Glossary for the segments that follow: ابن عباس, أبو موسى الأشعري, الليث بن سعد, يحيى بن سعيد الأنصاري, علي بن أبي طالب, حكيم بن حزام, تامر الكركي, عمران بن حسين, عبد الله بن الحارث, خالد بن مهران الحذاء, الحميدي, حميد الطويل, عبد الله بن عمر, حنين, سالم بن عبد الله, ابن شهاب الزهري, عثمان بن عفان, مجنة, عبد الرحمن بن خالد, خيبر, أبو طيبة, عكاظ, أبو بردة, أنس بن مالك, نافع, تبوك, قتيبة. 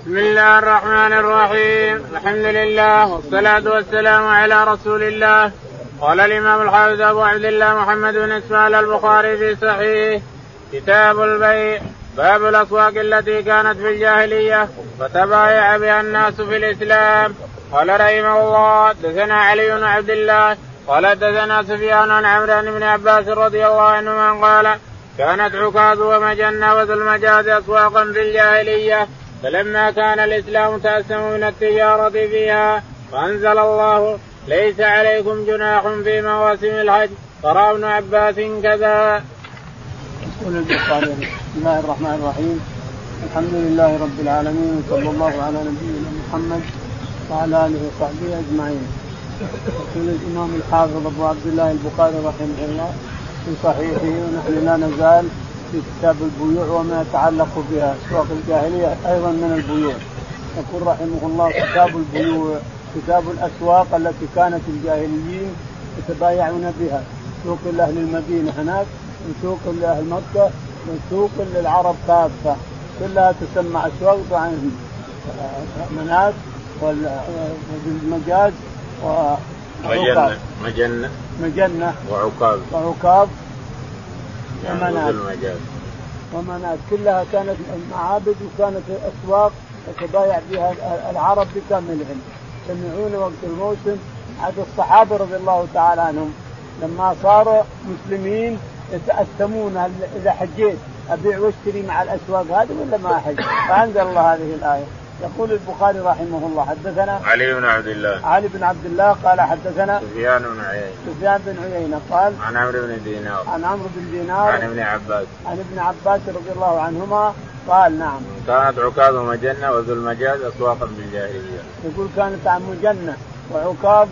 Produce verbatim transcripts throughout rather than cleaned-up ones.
بسم الله الرحمن الرحيم. الحمد لله والصلاة والسلام على رسول الله. قال الإمام الحافظ أبو عبد الله محمد بن إسماعيل البخاري في صحيح كتاب البيع باب الأسواق التي كانت في الجاهلية فتبايع بها الناس في الإسلام. قال رحمه الله دثنا علي بن عبد الله قال دثنا سفيان عن عمران بن عباس رضي الله عنهما قال كانت عكاظ ومجنة وذو المجاز أسواقا في الجاهلية، فلما كان الإسلام تأسم من التجارة فيها فأنزل الله ليس عليكم جناح في مواسم الحج. قرأ ابن عباس كذا. قال البخاري بسم الله الرحمن الرحيم. الحمد لله رب العالمين وصلى الله على نبينا محمد وعلى آله وصحبه أجمعين. يقول الإمام الحافظ أبو عبد الله البخاري رحمه الله في صحيحه ونحن لا نزال في كتاب البيوع وما يتعلق بها سواء الجاهلية أيضا من البيوع. يقول رحمه الله كتاب البيوع كتاب الأسواق التي كانت الجاهليين يتبايعون بها، سوق لأهل المدينة هناك وسوق لأهل مكة وسوق للعرب كافة، كلها تسمى أسواق عن مناس والمجاز وعكاظ مجنة مجنة وعكاظ وعكاظ ومناس ومناس كلها كانت معابد وكانت أسواق يتبايع بها العرب بكاملهم، يجتمعون وقت الموسم. عاد الصحابة رضي الله تعالى عنهم لما صاروا مسلمين يتأثمون إذا حجيت أبيع واشتري مع الأسواق هذه ولا ما أحج، فأنزل الله هذه الآية. يقول البخاري رحمه الله حدثنا علي بن عبد الله علي بن عبد الله قال حدثنا سفيان بن عيينة سفيان بن عيينة قال عن عمرو بن دينار عن عمرو بن دينار عن ابن عباس عن ابن عباس رضي الله عنهما قال نعم كانت عكاظ ومجنة وذو المجاز أسواقا بالجاهلية. يقول كانت عن مجنة وعكاظ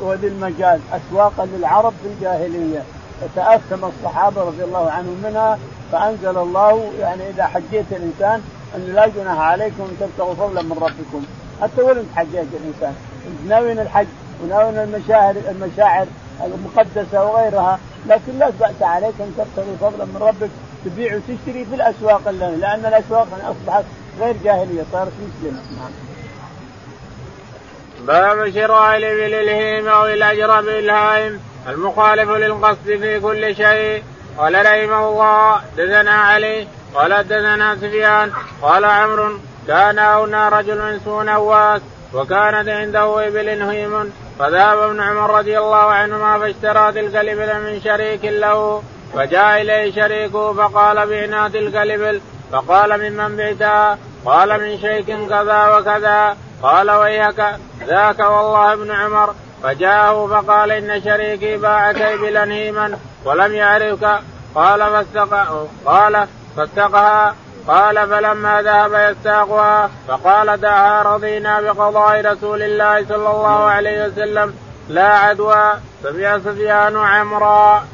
وذو المجاز أسواقا للعرب بالجاهلية، فتأثم الصحابة رضي الله عنهم منها، فأنزل الله يعني إذا حجيت الإنسان أن لا جناح عليكم تبتغوا فضلا من ربكم. حتى ولن حجيت الإنسان ناوين الحج وناوين المشاعر المشاعر المقدسة وغيرها، لكن لا بأس عليك أن تبتغوا فضلا من ربك، تبيع وتشتري في الأسواق اللي. لأن الأسواق أصبحت غير جاهلية صارت مسلمة. باب شراء الإبل الهيم أو الأجرب الهائم المخالف للقصد في كل شيء. قال رحمه الله دثنا علي قال دثنا سفيان قال عمرو كان أغنى رجل من سوء نواس وكانت عنده إبل هيم، فذهب ابن عمر رضي الله عنهما فاشترى تلك الإبل من شريك له، فجاء إليه شريكه فقال بعنا تلك الإبل، فقال ممن بعتها؟ قال من شيخ كذا وكذا. قال ويهك ذاك والله ابن عمر. فجاءه فقال إن شريكي باعك إبلا هيما ولم يعرفك. قال فاستقها. قال فلما ذهب يستاقها فقال دعها رضينا بقضاء رسول الله صلى الله عليه وسلم لا عدوى. سمع سفيان عمرا.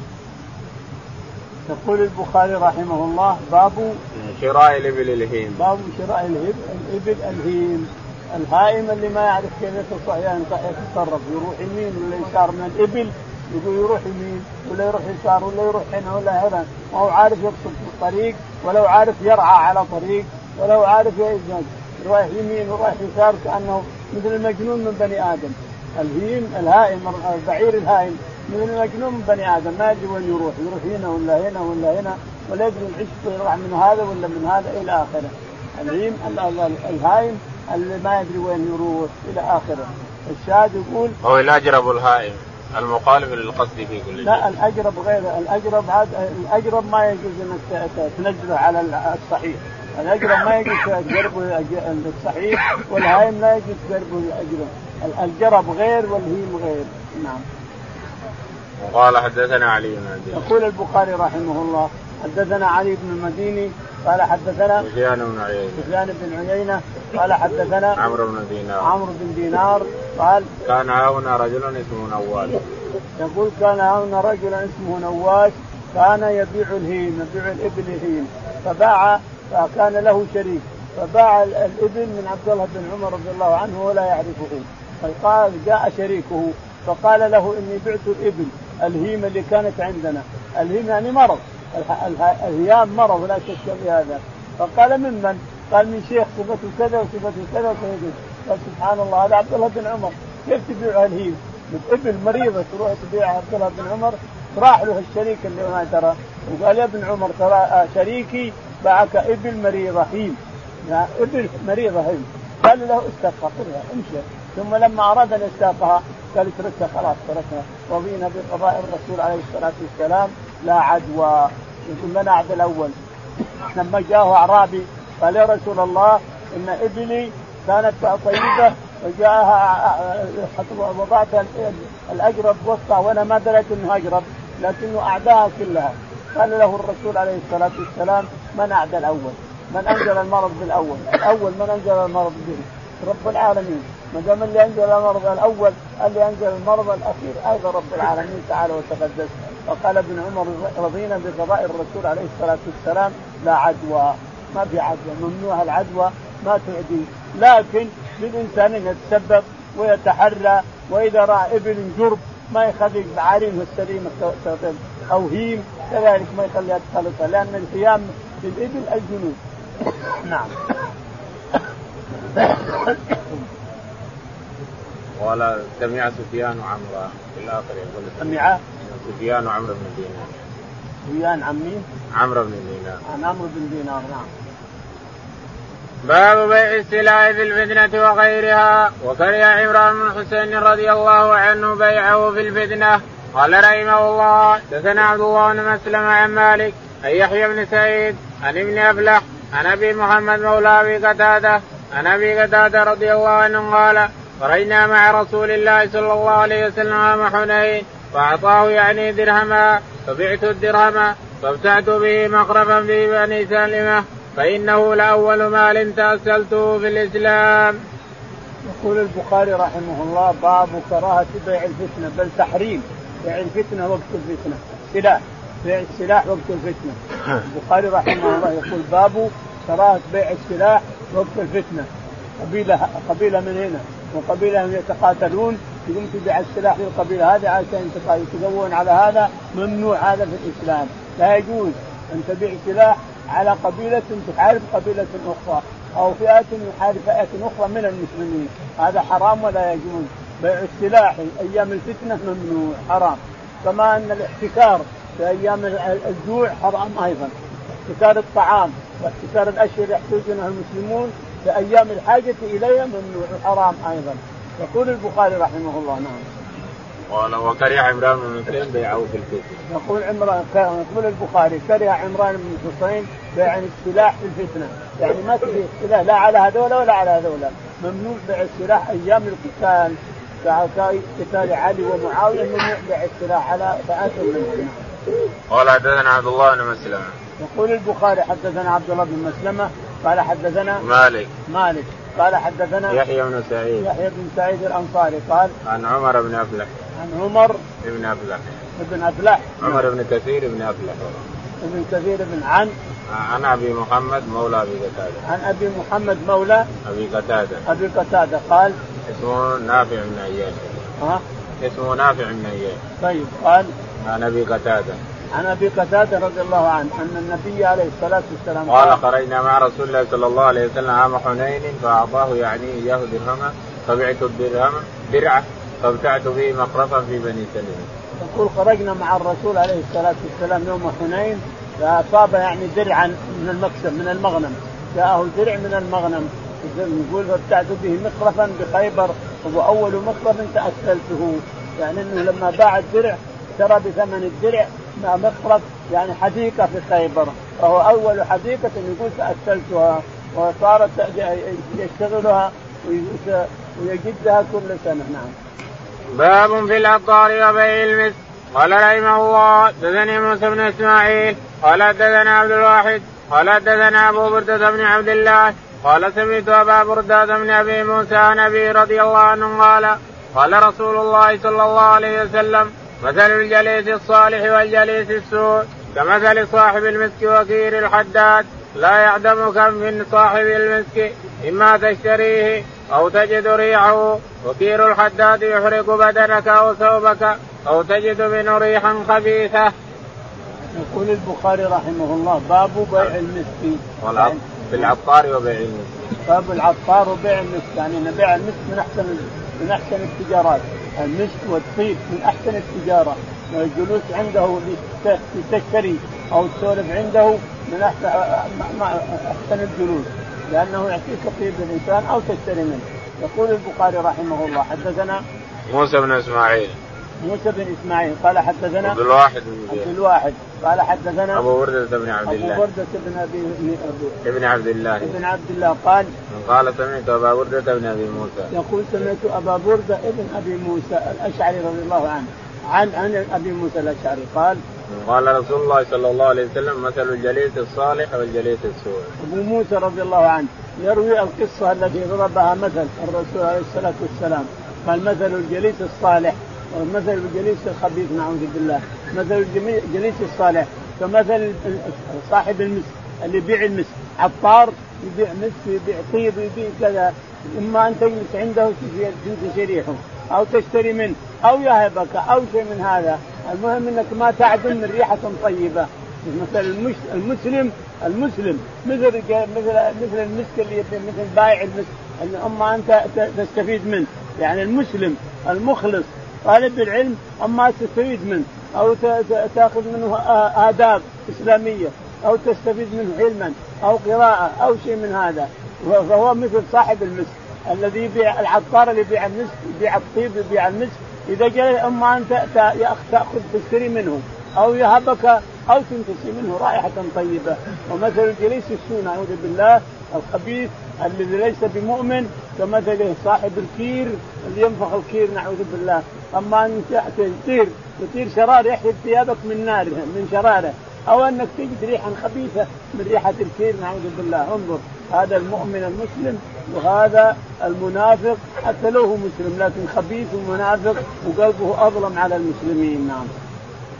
يقول البخاري رحمه الله باب شراء الإبل الهيم باب شراء الإبل الهيم الهائم اللي ما يعرف كيف يتصرف، يروح يمين ولا يسار من الإبل، يقول يروح يمين ولا يروح يسار ولا يروح هنا ولا هنا، وهو عارف يقصد الطريق ولو عارف يرعى على طريق ولو عارف يزن رايح يمين ورايح يسار كأنه مثل المجنون من بني آدم. الهيم الهائم البعير الهائم من المجنون بني آدم ما يدري وين يروح، يروح هنا ولا هنا ولا هنا ولا يدري العشق يروح من هذا ولا من هذا إلى آخره. الهيم الهائم اللي ما يدري وين يروح إلى آخره. الشاهد يقول هو الأجرب الهائم المخالف للقصد في كل شيء. لا الأجرب غير الأجرب، هذا الأجرب ما يجوز أنك تنزله على الصحيح، الأجرب ما يجوز تجربه الصحيح والهائم لا يجوز تجربه الأجرب، الأجرب غير والهيم غير. نعم. قال حدثنا علي بن المديني. يقول البخاري رحمه الله حدثنا علي بن المديني قال حدثنا سفيان بن عيينة سفيان بن عيينة قال حدثنا عمرو بن دينار عمرو بن دينار قال كان هاهنا رجل اسمه نواس. يقول كان هاهنا رجل اسمه نواس كان يبيع الهيم يبيع الإبل الهيم، فباع فكان له شريك، فباع الإبل من عبد الله بن عمر رضي الله عنه ولا يعرفه، فقال جاء شريكه فقال له إني بعت الإبل الهيم اللي كانت عندنا. الهيم يعني مرض، الهيام مرض لا شك في هذا، فقال ممن؟ قال من شيخ صفته كذا وصفته كذا وكذا. قال سبحان الله، هذا عبد الله بن عمر، كيف تبيعها الهيل؟ ابن مريضة تروح تبيعها عبد الله بن عمر. راح له الشريك اللي ما ترى وقال يا ابن عمر ترى شريكي باعك ابن مريضة هيل، يعني ابن مريضة هيل. قال له استغفرها امشي. ثم لما أراد أن يستاقها قال اتركها، خلاص تركنا وضينا بقضاء الرسول عليه الصلاة والسلام لا عدوى. يقول لنا عبد الأول لما جاءه أعرابي قال يا رسول الله إن إبلي كانت طيبة وجاءها وضعت الأجرب وسطها وأنا ما دريت أنه أجرب لكنه أعداها كلها. قال له الرسول عليه الصلاة والسلام من أعدى الأول؟ من أنزل المرض بالأول؟ الأول من أنزل المرض به رب العالمين، ما دام اللي أنزل المرض الأول اللي أنزل المرض الأخير أيضا رب العالمين تعالى وتقدس. وقال ابن عمر رضينا بقضاء الرسول عليه الصلاة والسلام لا عدوى، ما في عدوى، ممنوع العدوى ما تعدي، لكن للإنسان أن يتسبب ويتحرى، وإذا رأى ابن جرب ما يخلي بعارينه السليمة أو هيم كذلك ما يخليها تخلطها، لأن الهيام للإبل الجنود. نعم. قال سمع سفيان وعمرو في الآخر يقول سمع سفيان وعمرو بن دينار. سفيان عمي عمرو بن دينار عن عمرو بن دينار. نعم. باب بيع السلع في الفتنة وغيرها. وكره عمران بن حسين رضي الله عنه بيعه في الفتنة. قال رحمه الله حدثنا عبد الله بن مسلم عن مالك أن يحيى بن سعيد عن ابن أفلح عن أبي محمد مولى أبي قتادة عن أبي قتادة رضي الله عنه قال خرجنا مع رسول الله صلى الله عليه وسلم عام حنين فأعطاه يعني درهما فبعت الدرهم فابتعت به مقرفا في بني سالمة فإنه لأول مال تأسلته في الإسلام. يقول البخاري رحمه الله باب كراهة بيع الفتنة، بل تحريم بيع الفتنة وقت الفتنة، سلاح بيع السلاح وقت الفتنة. البخاري رحمه الله يقول باب كراهة بيع السلاح وقت الفتنة. قبيلة قبيلة من هنا وقبيلهم يتقاتلون يقوم تبيع السلاح للقبيلة هذه عشان يتقوون على هذا، ممنوع هذا في الإسلام، لا يجوز أن تبيع سلاح على قبيلة تحارب قبيلة أخرى أو فئة تحارب فئة أخرى من المسلمين، هذا حرام ولا يجوز. بيع السلاح أيام الفتنة ممنوع حرام، كما أن الاحتكار في أيام الجوع حرام أيضا، احتكار الطعام واحتكار الأشياء اللي يحتاجونها المسلمون في أيام الحاجة إليها ممنوع حرام أيضا. يقول البخاري رحمه الله. نعم. قال وكره عمران بن حسين بيعه في الفتنة. يقول عمران يقول البخاري كره عمران بن حسين بيع السلاح في الفتنة، يعني ما تبيع السلاح لا على هذول ولا على هذول، ممنوع بيع السلاح أيام القتال، قتال علي ومعاوية ممنوع بيع السلاح على فئات المسلمين. قال حدثنا عبد الله بن مسلمة. يقول البخاري حدثنا عبد الله بن مسلمة قال حدثنا مالك مالك قال حدثنا يحيى بن سعيد يحيى بن سعيد الأنصاري قال عن عمر بن أفلح عن عمر بن أفلح ابن أفلح عمر بن كثير بن أفلح ابن كثير بن عن عن أبي محمد مولى أبي قتادة عن أبي محمد مولى أبي قتادة أبي قتادة قال اسمه نافع بن عيينة ها اسمه نافع بن عيينة طيب قال عن أبي قتادة عن أبي قتادة رضي الله عنه أن النبي عليه الصلاة والسلام قال خرجنا مع رسول الله صلى الله عليه وسلم عام حنين فأعطاه يعني إياه درهما فبعت الدرهم درعة فابتعت به مقرفا في بني سلمة. يقول خرجنا مع الرسول عليه الصلاة والسلام يوم حنين فأصاب يعني درعا من المكسب من المغنم، جاءه درع من المغنم يقول فابتعت به مقرفا بخيبر وهو أول مقرف تأسلته، يعني أنه لما باع الدرع ترى بثمن الدرع مقرف يعني حديقة في خيبر، وهو أول حديقة يقول تأسلتها وصارت يشتغلها ويجدها كل سنة. نعم. باب في العطار وبيع المسك. قال رحمه الله حدثني موسى بن إسماعيل قال حدثنا عبد الواحد قال حدثنا أبو بردة بن عبد الله قال سمعت أبا بردة بن أبي موسى عن أبي رضي الله عنه قال قال رسول الله صلى الله عليه وسلم مثل الجليس الصالح والجليس السوء كمثل صاحب المسك وكير الحداد لا يعدم كم من صاحب المسك إما تشتريه أو تجد ريحه، وكير الحداد يحرق بدنك أو ثوبك أو تجد منه ريحا خبيثة. يقول البخاري رحمه الله باب بيع المسك والعب بالعطار وبيع المسك. باب العطار وبيع المسك، يعني بيع المسك من أحسن من أحسن التجارات، المسك والطيب من أحسن التجارة، والجلوس عنده تشتري أو تسولف عنده من أحسن الجلوس، لأنه يعطيك طيب الإنسان أو تشتري منه. يقول البخاري رحمه الله حدثنا موسى بن إسماعيل موسى بن إسماعيل قال حدثنا عبد الواحد عبد الواحد قال حدثنا أبو بردة بن عبد الله أبو بردة بن أبي ابن عبد الله ابن عبد الله قال قال سمعت أبا بردة بن أبي موسى يقول سمعت أبا بردة ابن أبي موسى الأشعري رضي الله عنه عن عن أبي موسى الأشعري قال قال رسول الله صلى الله عليه وسلم مثل الجليس الصالح والجليس السوء. أبو موسى رضي الله عنه يروي القصة التي ضربها مثل الرسول عليه الصلاة والسلام، قال مثل الجليس الصالح ومثل الجليس الخبيث نعوذ بالله، مثل الجليس الصالح كمثل صاحب المسك اللي يبيع المسك، عطار يبيع مسك يبيع طيب يبيع كذا، إما أن تجلس عنده تشتريحه أو تشتري منه أو يهبك أو شيء من هذا، المهم أنك ما تعدم من ريحة طيبة. مثل المسلم المسلم مثل مثل مثل المسك اللي مثل بائع المسك اللي أما أنت تستفيد منه، يعني المسلم المخلص طالب العلم أما تستفيد منه أو تأخذ منه آداب إسلامية أو تستفيد منه علما أو قراءة أو شيء من هذا، فهو مثل صاحب المسك الذي يبيع العطار اللي يبيع المسك يبيع الطيب يبيع المسك، إذا جاء أما أنت تأخذ تشتري منه أو يهبك أو تنتسي منه رائحة طيبة. ومثل الجليس السوء نعوذ بالله الخبيث الذي ليس بمؤمن كمثل صاحب الكير اللي ينفخ الكير نعوذ بالله، أما أن تطير تطير شرار يحيي ثيابك من ناره من شراره، أو أنك تجد ريحا خبيثة من ريحة الكير نعوذ بالله. انظر هذا المؤمن المسلم وهذا المنافق، حتى لو هو مسلم لكن خبيث ومنافق وقلبه أظلم على المسلمين. نعم.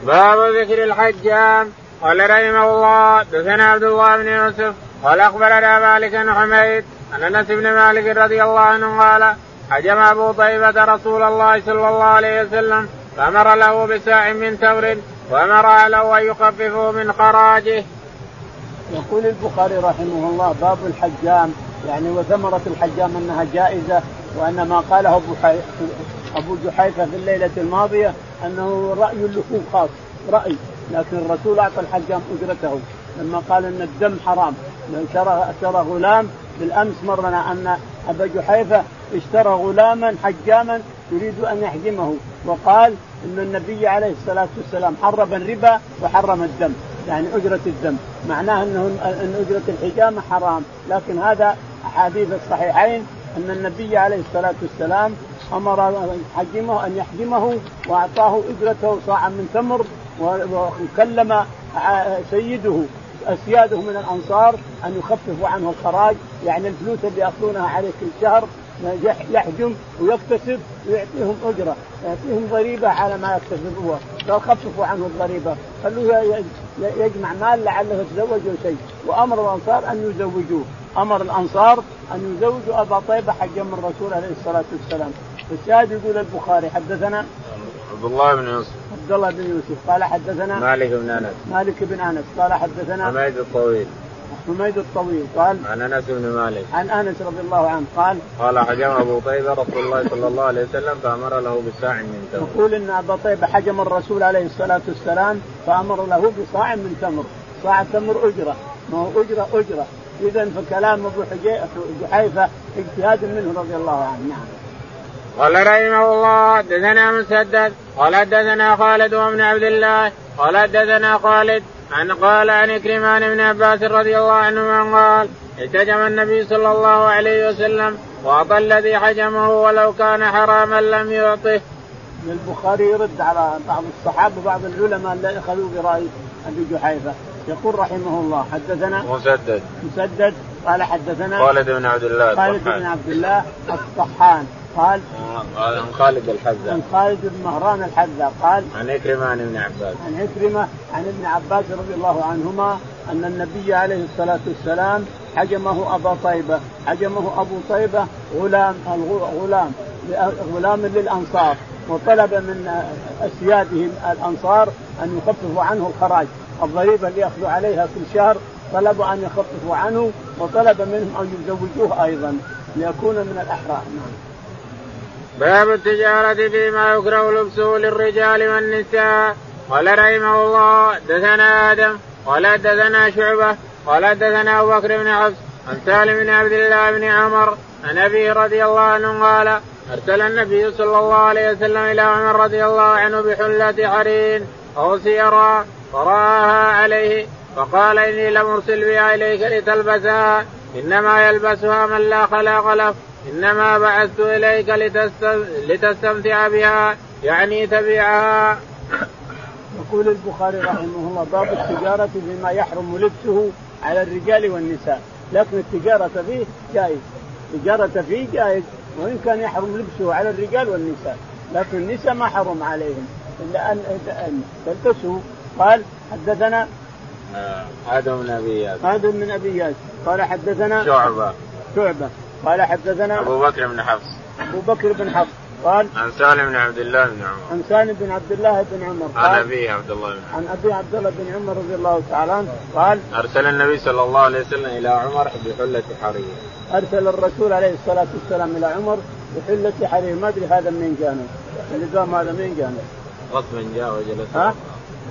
باب ذكر الحجام. قال رحمه الله دثنا عبد الله بن يوسف قال أخبرنا مالك بن حميد أن أنس بن مالك رضي الله عنه قال حجم أبو طيبة رسول الله صلى الله عليه وسلم فأمر له بساع من تمر وأمر له أن يخففه من خراجه. يقول البخاري رحمه الله باب الحجام، يعني وثمرة الحجام أنها جائزة، وأن ما قاله أبو حيفة أبو جحيفة في الليلة الماضية أنه رأي له خاص رأي، لكن الرسول أعطى الحجام أجرته لما قال أن الدم حرام. اشترى غلام بالأمس مرنا أن أبو جحيفة اشترى غلاما حجاما يريد أن يحجمه، وقال أن النبي عليه الصلاة والسلام حرم الربا وحرم الدم، يعني أجرة الدم، معناه أن أجرة الحجامة حرام. لكن هذا حديث الصحيحين أن النبي عليه الصلاة والسلام أمر حجمه أن يحجمه وأعطاه أجرته صاعا من تمر، وكلم سيده أسياده من الأنصار أن يخففوا عنه الخراج، يعني الفلوس اللي يأخذونها عليه كل شهر يحجم ويكتسب ويعطيهم أجرة يعطيهم ضريبة على ما يكتسبوها، فخففوا عنه الضريبة خلوه يجمع مال لعله يتزوج شيء. وأمر الأنصار أن يزوجوه أمر الأنصار أن يزوجوا أبا طيبة حجم الرسول عليه الصلاة والسلام. الشاهد يقول البخاري حدثنا عبد الله بن يوسف عبد الله بن يوسف قال حدثنا مالك بن أنس مالك بن أنس قال حدثنا حميد الطويل حميد الطويل قال عن أنس بن مالك عن أنس رضي الله عنه قال قال حجم أبو طيبة رسول الله صلى الله عليه وسلم فأمر له بساع من تمر. يقول إن أبا طيبة حجم الرسول عليه الصلاة والسلام فأمر له بساع من تمر. ساعة تمر أجرة، ما هو أجرة أجرة إذا فكلام أبو جحيفة اجتهاد منه رضي الله عنه. نعم. قال رحمه الله حدثنا مسدد قال حدثنا خالد وابن عبد الله قال حدثنا خالد عن قال عن كريم عن ابن عباس رضي الله عنه قال احتجم النبي صلى الله عليه وسلم وأعطى الذي حجمه ولو كان حراما لم يعطه. البخاري يرد على بعض الصحابة وبعض العلماء الذين أخذوا برأي أبي جحيفة. يقول رحمه الله حدثنا مسدد مسدد قال حدثنا خالد بن عبد الله خالد بن عبد الله الصحان قال عن خالد الحذاء عن خالد بن مهران الحذاء قال عن عكرمة عن ابن عباس عن عكرمة عن ابن عباس رضي الله عنهما أن النبي عليه الصلاة والسلام حجمه أبو طيبة حجمه أبو طيبة غلام غلام غلام للأنصار، وطلب من أسيادهم الأنصار أن يخففوا عنه الخراج، الضريبة اللي يأخذوا عليها كل شهر طلبوا أن يخففوا عنه، وطلب منهم أن يزوجوه أيضا ليكون من الأحرار. باب التجارة فيما يكره لبسه للرجال والنساء. قال رحمه الله دثنا آدم ولا دثنا شعبة ولا دثنا أبو بكر بن عبس عن سالم بن عبد الله بن عمر عن أبيه رضي الله عنه قال أرسل النبي صلى الله عليه وسلم إلى عمر رضي الله عنه بحلة حرين أو سيرا فرآها عليه فقال إني لمرسل بها إليك لتلبسها، إنما يلبسها من لا خلاق له، إنما بعثت إليك لتستمتع بها يعني تبيعها. يقول البخاري رحمه الله باب التجارة بما يحرم لبسه على الرجال والنساء، لكن التجارة فيه جائز، التجارة فيه جائز وإن كان يحرم لبسه على الرجال والنساء، لكن النساء ما حرم عليهم إلا أن تلبسه. قال حدثنا آدم من أبيات آدم من أبيات قال حدثنا شعبة شعبة قال حدثنا أبو بكر بن حفص أبو بكر بن حفص قال عن سالم بن عبد الله بن عمر عن سالم بن عبد الله بن عمر عن أبي عبد الله بن عن أبي عبد الله بن عمر رضي الله تعالى عنه قال أرسل النبي صلى الله عليه وسلم إلى عمر بحلة حرير. أرسل الرسول عليه الصلاة والسلام إلى عمر بحلة حرير، ما أدري هذا من جانب اللزام، هذا من جانب غصب جاء وجلس ها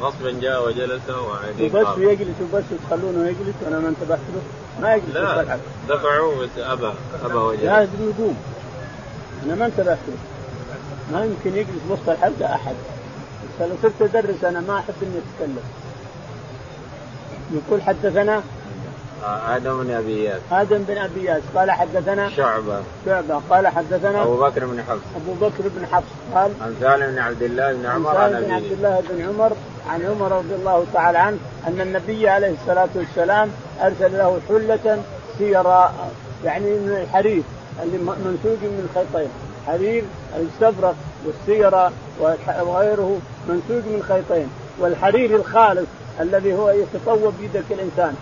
غصب جاء وجلس وعادي بس يجلس وبس تخلونه يجلس وأنا ما انتبهت له ما يجلس لا دفعوه بس أبا أبا وجلس لا يقوم أنا ما انتبهت له، ما يمكن يجلس وسط الحلقة أحد، فلو صرت أدرس أنا ما أحب أن يتكلم. يقول حدثنا آدم بن أبيات آدم بن أبيات قال حدثنا شعبة شعبة قال حدثنا أبو بكر بن حفص أبو بكر بن حفص قال عن سالم بن عبد الله بن عمر عن سالم بن عبد الله بن عمر عن عمر رضي الله تعالى عنه أن النبي عليه الصلاة والسلام أرسل له حلة سيراء يعني من الحرير اللي منسوج من خيطين، حرير الاستبرق والسيرة وغيره منسوج من خيطين، والحرير الخالص الذي هو يتطوى بيدك الإنسان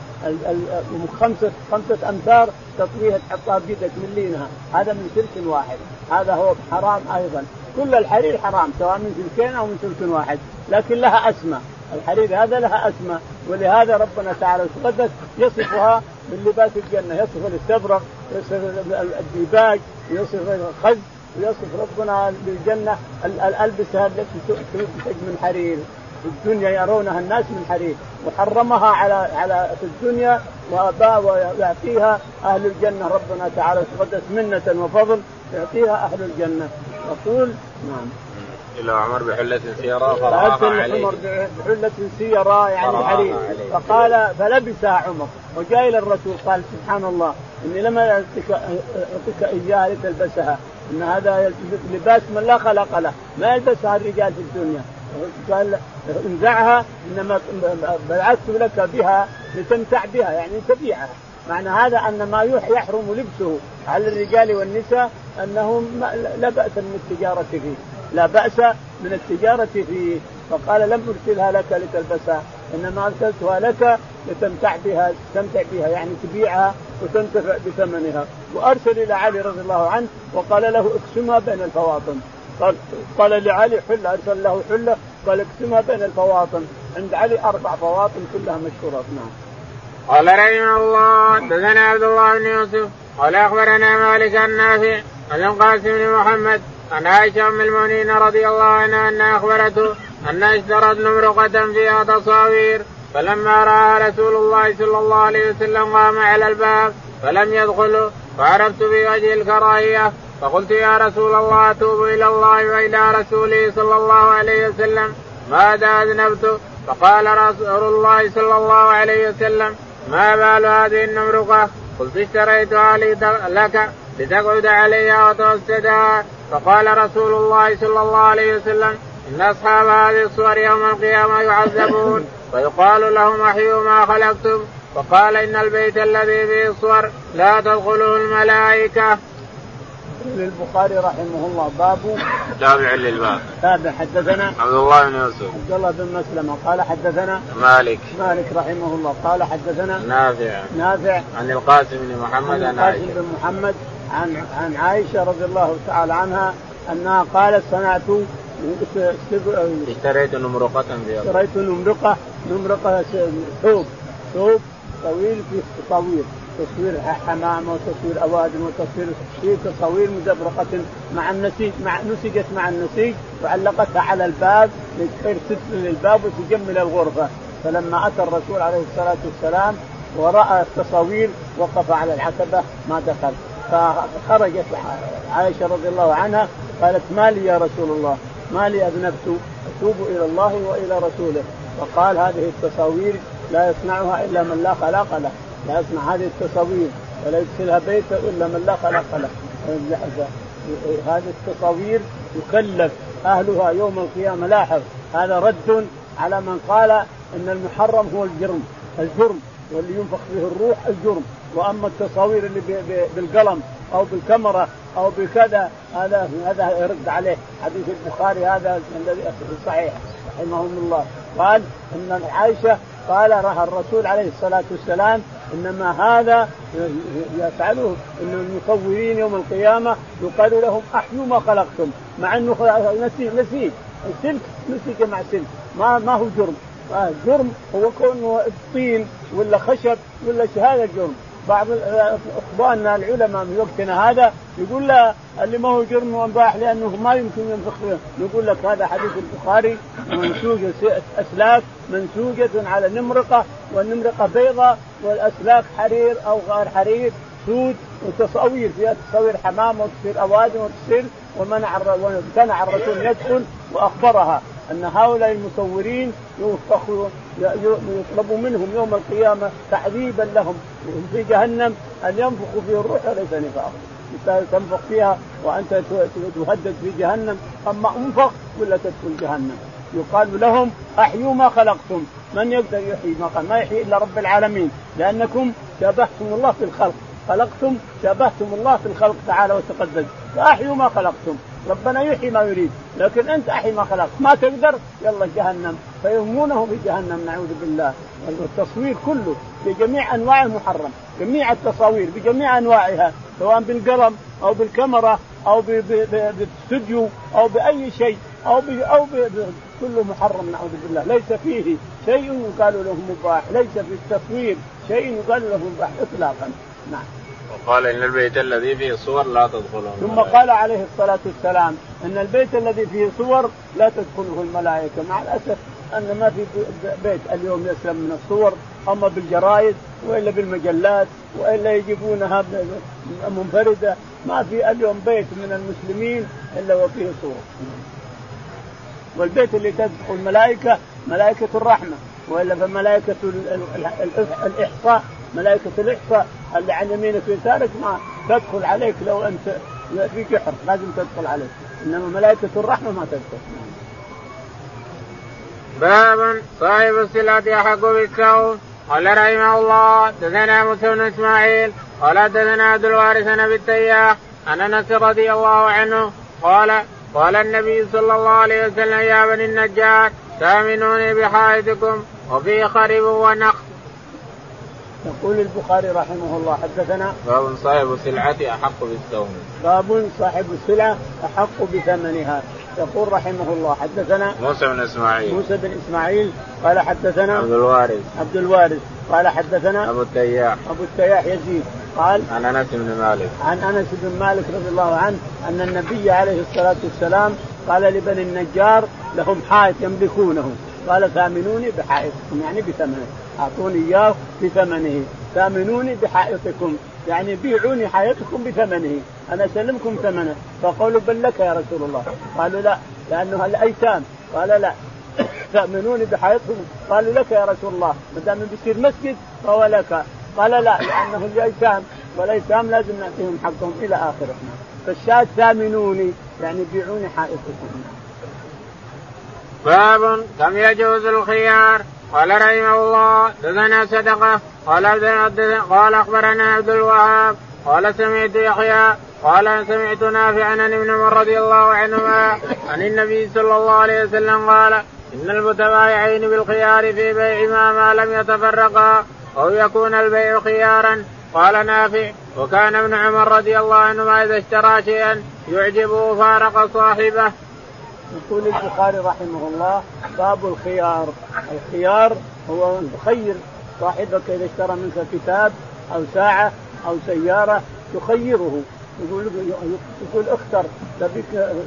خمسة خمسة أمتار تطويها تحطها بيدك من لينها، هذا من سلك واحد، هذا هو حرام أيضا، كل الحرير حرام سواء من سلكين أو من سلك واحد، لكن لها أسمى، الحرير هذا لها أسمى، ولهذا ربنا تعالى وتقدس يصفها باللباس الجنة، يصف الاستبرق يصف الديباج يصف الخز ويصف ربنا بالجنة الألبسة التي تنتج من حرير، في الدنيا يرونها الناس من حرير وحرمها على على في الدنيا وأبا ويعطيها أهل الجنة، ربنا تعالى وتقدس منة وفضل يعطيها أهل الجنة. يقول نعم إلى عمر بحلة سيراء فرآها عليه بحلة سيراء يعني حرير فقال فلبسها عمر وجاء إلى الرسول قال سبحان الله إني لما أعطيك إياها لتلبسها إن هذا لباس من لا خلق له، ما يلبسها الرجال في الدنيا، قال انزعها إنما بعثت لك بها لتمتع بها يعني تبيعها، معنى هذا أن ما يحرم لبسه على الرجال والنساء أنهم لا بأس من التجارة فيه لا بأس من التجارة فيه، فقال لم أرسلها لك لتلبسها إنما أرسلتها لك لتمتع بها تمتع بها يعني تبيعها وتنتفع بثمنها. وأرسل إلى علي رضي الله عنه وقال له اقسمها بين الفواطم، قال, قال لعلي حلة أرسل له حلة قال اقسمها بين الفواطم، عند علي أربع فواطم كلها مشهورة. نعم. قال رحمه الله دثنا عبد الله بن يوسف قال أخبرنا مالك النافع عن القاسم بن محمد عن عائشة أم المؤمنين رضي الله عنها أنها أخبرته أن اشترت امرأة فيها تصاوير فلما رآها رسول الله صلى الله عليه وسلم قام على الباب فلم يدخله فعرفت بوجه الكراهية فقلت يا رسول الله أتوب إلى الله وإلى رسوله صلى الله عليه وسلم ماذا أذنبت؟ فقال رسول الله صلى الله عليه وسلم ما بال هذه النمرقة؟ قلت اشتريتها لك لتقعد عليها وتوسدها. فقال رسول الله صلى الله عليه وسلم إن أصحاب هذه الصور يوم القيامة يعذبون ويقال لهم أحيوا ما خلقتم، فقال إن البيت الذي فيه الصور لا تدخله الملائكة. للبخاري رحمه الله باب تابع للباب تابع. حدثنا عبد الله بن يوسف عبد الله بن مسلمة قال حدثنا مالك مالك رحمه الله قال حدثنا نافع نافع عن القاسم بن محمد عن القاسم بن محمد عن عن عائشة رضي الله تعالى عنها أنها قالت صنعت اشتريت نمرقة اشتريت نمرقة نمرقة ثوب ثوب طويل في طويل تصوير حمام وتصوير أوادم وتصوير شيك طويل مزبرقة مع النسيج مع نسجت مع النسيج وعلقتها على الباب لتحير ستر للباب وتجمل الغرفة. فلما أتى الرسول عليه الصلاة والسلام ورأى التصاوير وقف على الحسبة ما دخل. فخرجت عائشة رضي الله عنها قالت ما لي يا رسول الله ما لي أذنبت أتوب إلى الله وإلى رسوله. فقال هذه التصاوير لا يصنعها إلا من لا خلاق له، لا يصنع هذه التصاوير ولا يدخلها بيته إلا من لا خلاق له. هذه التصاوير يكلف أهلها يوم القيامة. لاحظ هذا رد على من قال إن المحرم هو الجرم الجرم واللي ينفخ به الروح الجرم، وأما التصاوير اللي بالقلم أو بالكاميرا أو بكذا هذا هذا يرد عليه حديث البخاري هذا الذي صحيح رحمهم الله. قال إن عائشة قال رأى الرسول عليه الصلاة والسلام إنما هذا يفعله إن المصورين يوم القيامة يقال لهم أحيوا ما خلقتم، مع أنه نسيج نسيج السلك نسيج مع سلك ما ما هو جرم. الجرم هو كونه الطين ولا خشب ولا هذا الجرم. بعض اخواننا العلماء من وقتنا هذا يقول لا اللي ما هو جرم وانباح لانه ما يمكن ينفخ فيه. يقول لك هذا حديث البخاري منسوجه اسلاك منسوجه على نمرقه، والنمرقه بيضاء والاسلاك حرير او غير حرير سود، وتصاوير فيها تصوير حمام وتصوير اوادم وتصوير ومنع ومنع الرسول يدخل واخبرها أن هؤلاء المصورين يطلبوا منهم يوم القيامة تعذيبا لهم في جهنم أن ينفخوا فيه الروح وليس نفاقا، تنفخ فيها وأنت تهدد في جهنم، أما أنفخ ولا تدخل جهنم. يقال لهم أحيوا ما خلقتم، من يقدر يحيي ما خلق؟ ما يحيي إلا رب العالمين، لأنكم شبهتم الله في الخلق، خلقتم شبهتم الله في الخلق تعالى وتقدس، فأحيوا ما خلقتم. ربنا يحيي ما يريد، لكن أنت أحيي ما خلقت، ما تقدر يلا جهنم، فيهمونه في جهنم نعوذ بالله. التصوير كله بجميع أنواع المحرم، جميع التصاوير بجميع أنواعها سواء بالقلم أو بالكاميرا أو بالاستوديو أو بأي شيء أو أو كله محرم نعوذ بالله. ليس فيه شيء يقال له مباح، ليس في التصوير شيء يقال له مباح إطلاقا. نعم. وقال إن البيت الذي فيه صور لا تدخله. ثم قال عليه الصلاة والسلام إن البيت الذي فيه صور لا تدخله الملائكة. مع الأسف أن ما في بيت اليوم يسلم من الصور، أما بالجرائد وإلا بالمجلات وإلا يجيبونها منفردة، ما في اليوم بيت من المسلمين إلا وفيه صور. والبيت اللي تدخل الملائكة ملائكة الرحمة، وإلا فملائكة الإحصاء، ملائكة الإحصاء اللي عن يمينك ويسارك ما تدخل عليك، لو أنت في جحر لازم تدخل عليك، إنما ملائكة الرحمة ما تدخل. باب صاحب الصلة يحق بالكون. قال رحمه الله دثنا موسى بن إسماعيل قال دثنا عبد الوارث بن أبي التياح عن أنس رضي الله عنه قال قال النبي صلى الله عليه وسلم يا بني النجار تأمنوني بحائطكم وفيه خريب ونخل. يقول البخاري رحمه الله حدثنا باب صاحب السلعة أحق بالثمن. باب صاحب السلعة أحق بثمنها. يقول رحمه الله حدثنا موسى بن إسماعيل موسى بن إسماعيل قال حدثنا عبد الوارث عبد الوارث قال حدثنا أبو التياح أبو التياح يزيد قال عن أنس بن مالك عن أنس بن مالك رضي الله عنه أن النبي عليه الصلاة والسلام قال لبني النجار لهم حائط يملكونه، قال ثامنوني بحائطكم يعني بثمنه، أعطوني إياه بثمنه، ثامنوني بحائطكم يعني بيعوني حائطكم بثمنه، أنا أسلمكم ثمنه. فقالوا بل لك يا رسول الله، قالوا لا لأنه الأيتام، قال لا ثامنوني بحائطكم، قالوا لك يا رسول الله ما دام بيصير مسجد فهو لك، قال لا لأنه الأيتام والأيتام لازم نعطيهم حقهم إلى آخره. فالشاهد ثامنوني يعني بيعوني حائطكم. باب كم يجوز الخيار. قال رحمه الله دثنا صدقة قال قال أخبرنا عبد الوهاب قال سمعت يحيى قال سمعت نافعا عن ابن عمر رضي الله عنهما عن النبي صلى الله عليه وسلم قال إن المتبايعين بالخيار في بيعهما ما لم يتفرقا أو يكون البيع خيارا. قال نافع وكان ابن عمر رضي الله عنهما إذا اشترى شيئا يعجبه فارق صاحبه. يقول البخاري رحمه الله باب الخيار. الخيار هو خير صاحبك إذا اشترى منك كتاب أو ساعة أو سيارة تخيره، يقول يقول اختر لك,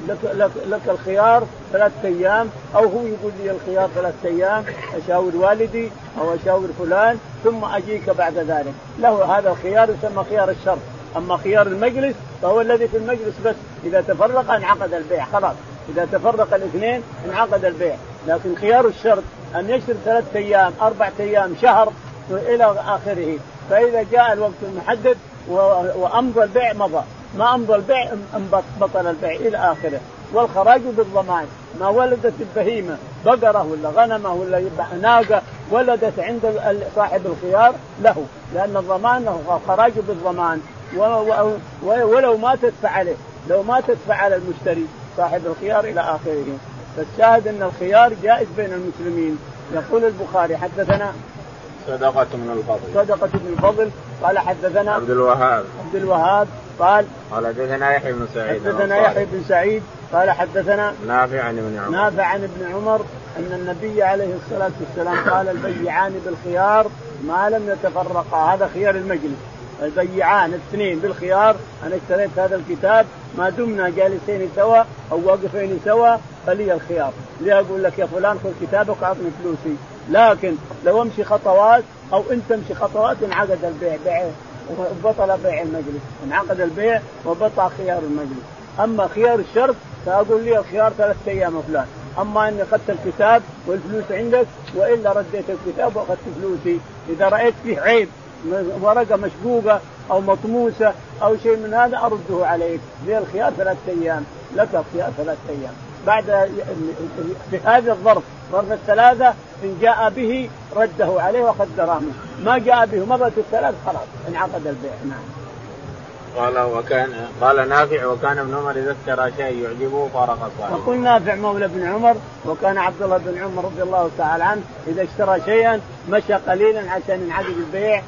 لك, لك الخيار ثلاثة أيام، أو هو يقول لي الخيار ثلاثة أيام أشاور والدي أو أشاور فلان ثم أجيك بعد ذلك. له هذا الخيار يسمى خيار الشر. أما خيار المجلس فهو الذي في المجلس بس، إذا تفرق انعقد البيع خلاص، إذا تفرق الاثنين انعقد البيع. لكن خيار الشر أن يشتري ثلاثة أيام أربعة أيام شهر إلى آخره، فإذا جاء الوقت المحدد وأمضى البيع مضى، ما أمضى البيع بطل البيع إلى آخره. والخراج بالضمان، ما ولدت البهيمة بقرة ولا غنمة ولا ناقة ولدت عند صاحب الخيار له، لأن الضمان له، خراج بالضمان. ولو ما تدفع عليه، لو ما تدفع على المشتري صاحب الخيار إلى آخره. فالشاهد أن الخيار جائز بين المسلمين. يقول البخاري حدثنا صدقة من الفضل صدقة من الفضل قال حدثنا عبد الوهاب عبد الوهاب قال قال حدثنا يحيى بن سعيد حدثنا يحيى بن سعيد قال حدثنا نافع عن ابن عمر نافع عن ابن عمر أن النبي عليه الصلاة والسلام قال البيعان بالخيار ما لم يتفرقا. هذا خيار المجلس، البيعان الاثنين بالخيار، أنا اشتريت هذا الكتاب ما دمنا جالسين سوا أو واقفين سوا فلي الخيار، لي أقول لك يا فلان خذ كتابك أعطني فلوسي. لكن لو امشي خطوات أو أنت امشي خطوات انعقد البيع بيع وبطل بيع المجلس، انعقد البيع وبطل خيار المجلس. أما خيار الشرط فأقول لي الخيار ثلاثة أيام فلان، أما أني أخذت الكتاب والفلوس عندك وإلا رديت الكتاب وأخذت فلوسي، إذا رأيت فيه عيب ورقة مشقوقة أو مطموسة أو شيء من هذا أرده عليك. لي الخيار ثلاثة أيام، لك الخيار ثلاثة أيام بعد بهذا الظرف ظرف الثلاثة، إن جاء به رده عليه وقد دراهمه، ما جاء به مرة الثلاث خلاص انعقد البيع. نعم. قال وكان قال نافع وكان ابن عمر إذا اشترى شيء يعجبه فارق صاحبه. وقل نافع مولى بن عمر وكان عبد الله بن عمر رضي الله تعالى عنه إذا اشترى شيئا مشى قليلا عشان ينعقد البيع،